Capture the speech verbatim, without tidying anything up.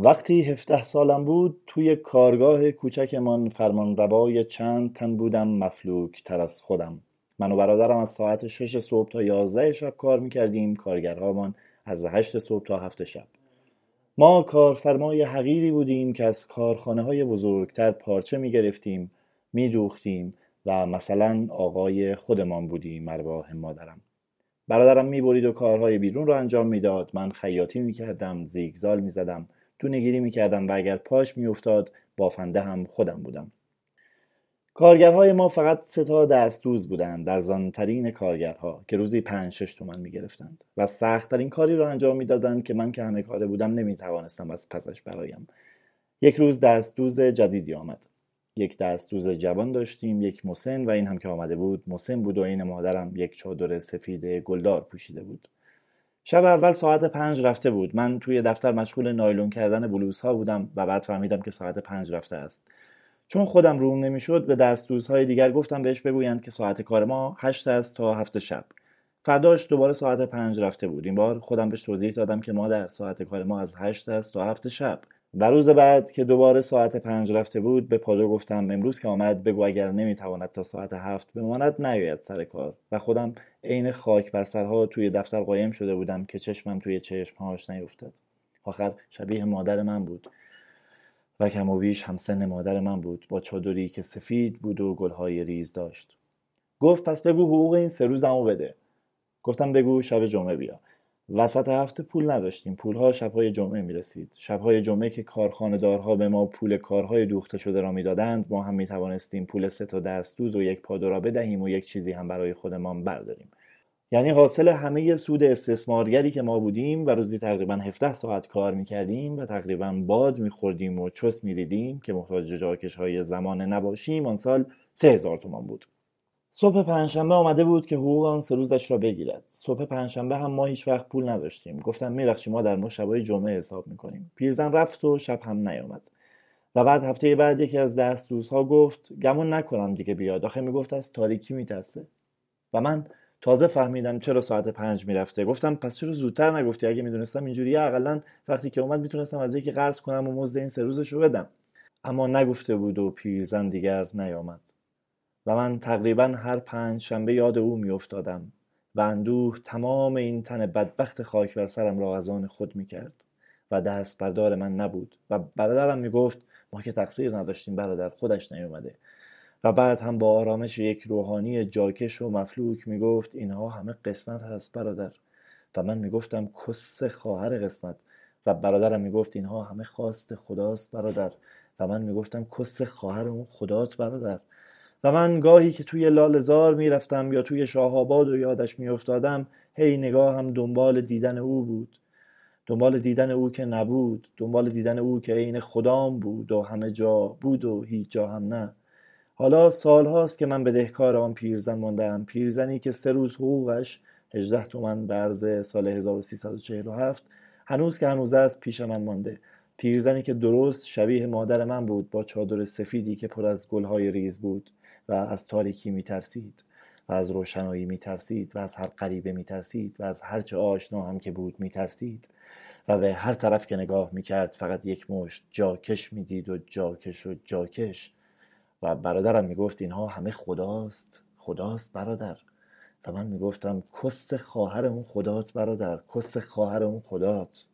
وقتی هفده سالم بود توی کارگاه کوچکمان فرمانروای چند تن بودم مفلوک تر از خودم. من و برادرم از ساعت شش صبح تا یازده شب کار میکردیم، کارگرهامان از هشت صبح تا هفت شب. ما کارفرمای حقیری بودیم که از کارخانه‌های بزرگتر پارچه میگرفتیم، میدوختیم و مثلا آقای خودمان بودیم ارواح مادرم. برادرم میبرید و کارهای بیرون رو انجام میداد، من خیاطی میکردم، زیگزال میزدم، دونه‌گیری میکردم و اگر پاش میافتاد بافنده هم خودم بودم. کارگرهای ما فقط سه تا دستدوز بودند، در زانترین کارگرها که روزی پنج شش تومن میگرفتند و سخت‌ترین کاری را انجام میدادند که من که همه کاره بودم نمیتوانستم از پسش برایم. یک روز دستدوز جدیدی آمد. یک دستدوز جوان داشتیم، یک مسن، و این هم که آمده بود مسن بود و این مادرم یک چادر سفید گلدار پوشیده بود. شب اول ساعت پنج رفته بود. من توی دفتر مشغول نایلون کردن بلوزها بودم و بعد فهمیدم که ساعت پنج رفته است. چون خودم روم نمیشد به دستدوزهای دیگر گفتم بهش بگویند که ساعت کار ما هشت است تا هفت شب. فرداش دوباره ساعت پنج رفته بود. این بار خودم بهش توضیح دادم که ما در ساعت کار ما از هشت است تا هفت شب. و روز بعد که دوباره ساعت پنج رفته بود به پادو گفتم امروز که آمد بگو اگر نمیتواند تا ساعت هفت بماند نیاید سر کار. و خودم عین خاک بر سرها توی دفتر قایم شده بودم که چشمم توی چشمهاش نیفتاد. آخر شبیه مادر من بود و کم و بیش همسن مادر من بود، با چادری که سفید بود و گلهای ریز داشت. گفت پس بگو حقوق این سه روزمو بده. گفتم بگو شب جمعه بیا. وسط هفته پول نداشتیم، پولها شبهای جمعه میرسید. شبهای جمعه که کارخانه‌دارها به ما پول کارهای دوخته شده را میدادند ما هم میتوانستیم پول سه تا دستدوز و یک پادو را بدهیم و یک چیزی هم برای خودمان برداریم. یعنی حاصل همه سود استثمارگری که ما بودیم و روزی تقریبا هفده ساعت کار میکردیم و تقریبا باد میخوردیم و چس میریدیم که محتاج جاکش‌های زمانه نباشیم، آن سال سه هزار تومان بود. صبح پنجشنبه آمده بود که حقوق آن سه روزش را بگیرد. صبح پنجشنبه هم ما هیچ وقت پول نداشتیم. گفتم میبخشید ما در ما شبای جمعه حساب میکنیم. پیرزن رفت و شب هم نیامد. و بعد هفته بعد یکی از دستدوزها گفت گمون نکنم دیگه بیاد، آخه میگفت از تاریکی میترسه. و من تازه فهمیدم چرا ساعت پنج میرفته. گفتم پس چرا زودتر نگفتی؟ اگه میدونستم اینجوریه حداقل وقتی که اومد میتونستم از یکی قرض کنم و مزد این سه روزش رو بدم. اما نگفته بود و پیرزن دیگر نیامد. و من تقریبا هر پنج شنبه یاد او میافتادم و اندوه تمام این تن بدبخت خاک بر سرم را از آن خود میکرد و دست بردار من نبود. و برادرم میگفت ما که تقصیر نداشتیم، برادر خودش نیومده. و بعد هم با آرامش یک روحانی جاکش و مفلوک میگفت اینها همه قسمت هست برادر. و من میگفتم کس خواهر قسمت. و برادرم میگفت اینها همه خواست خداست برادر. و من میگفتم کس خواهر اون خدات برادر. و من گاهی که توی لاله‌زار میرفتم یا توی شاه آباد و یادش میافتادم هی نگاهم دنبال دیدن او بود، دنبال دیدن او که نبود، دنبال دیدن او که عین خدام بود و همه جا بود و هیچ جا هم نه. حالا سالهاست که من بدهکار آن پیرزن ماندم، پیرزنی که سه روز حقوقش هجده تومن به عرض سال هزار و سیصد و چهل و هفت هنوز که هنوز از پیش من مانده. پیرزنی که درست شبیه مادر من بود، با چادر سفیدی که پر از گلهای ریز بود و از تاریکی میترسید و از روشنایی میترسید و از هر غریبه میترسید و از هر چه آشنا هم که بود میترسید و به هر طرف که نگاه میکرد فقط یک مشت جاکش میدید و جاکش و جاکش. و برادرم میگفت اینها همه خداست، خداست برادر. و من میگفتم کس خواهر اون خدات برادر، کس خواهر اون خدات.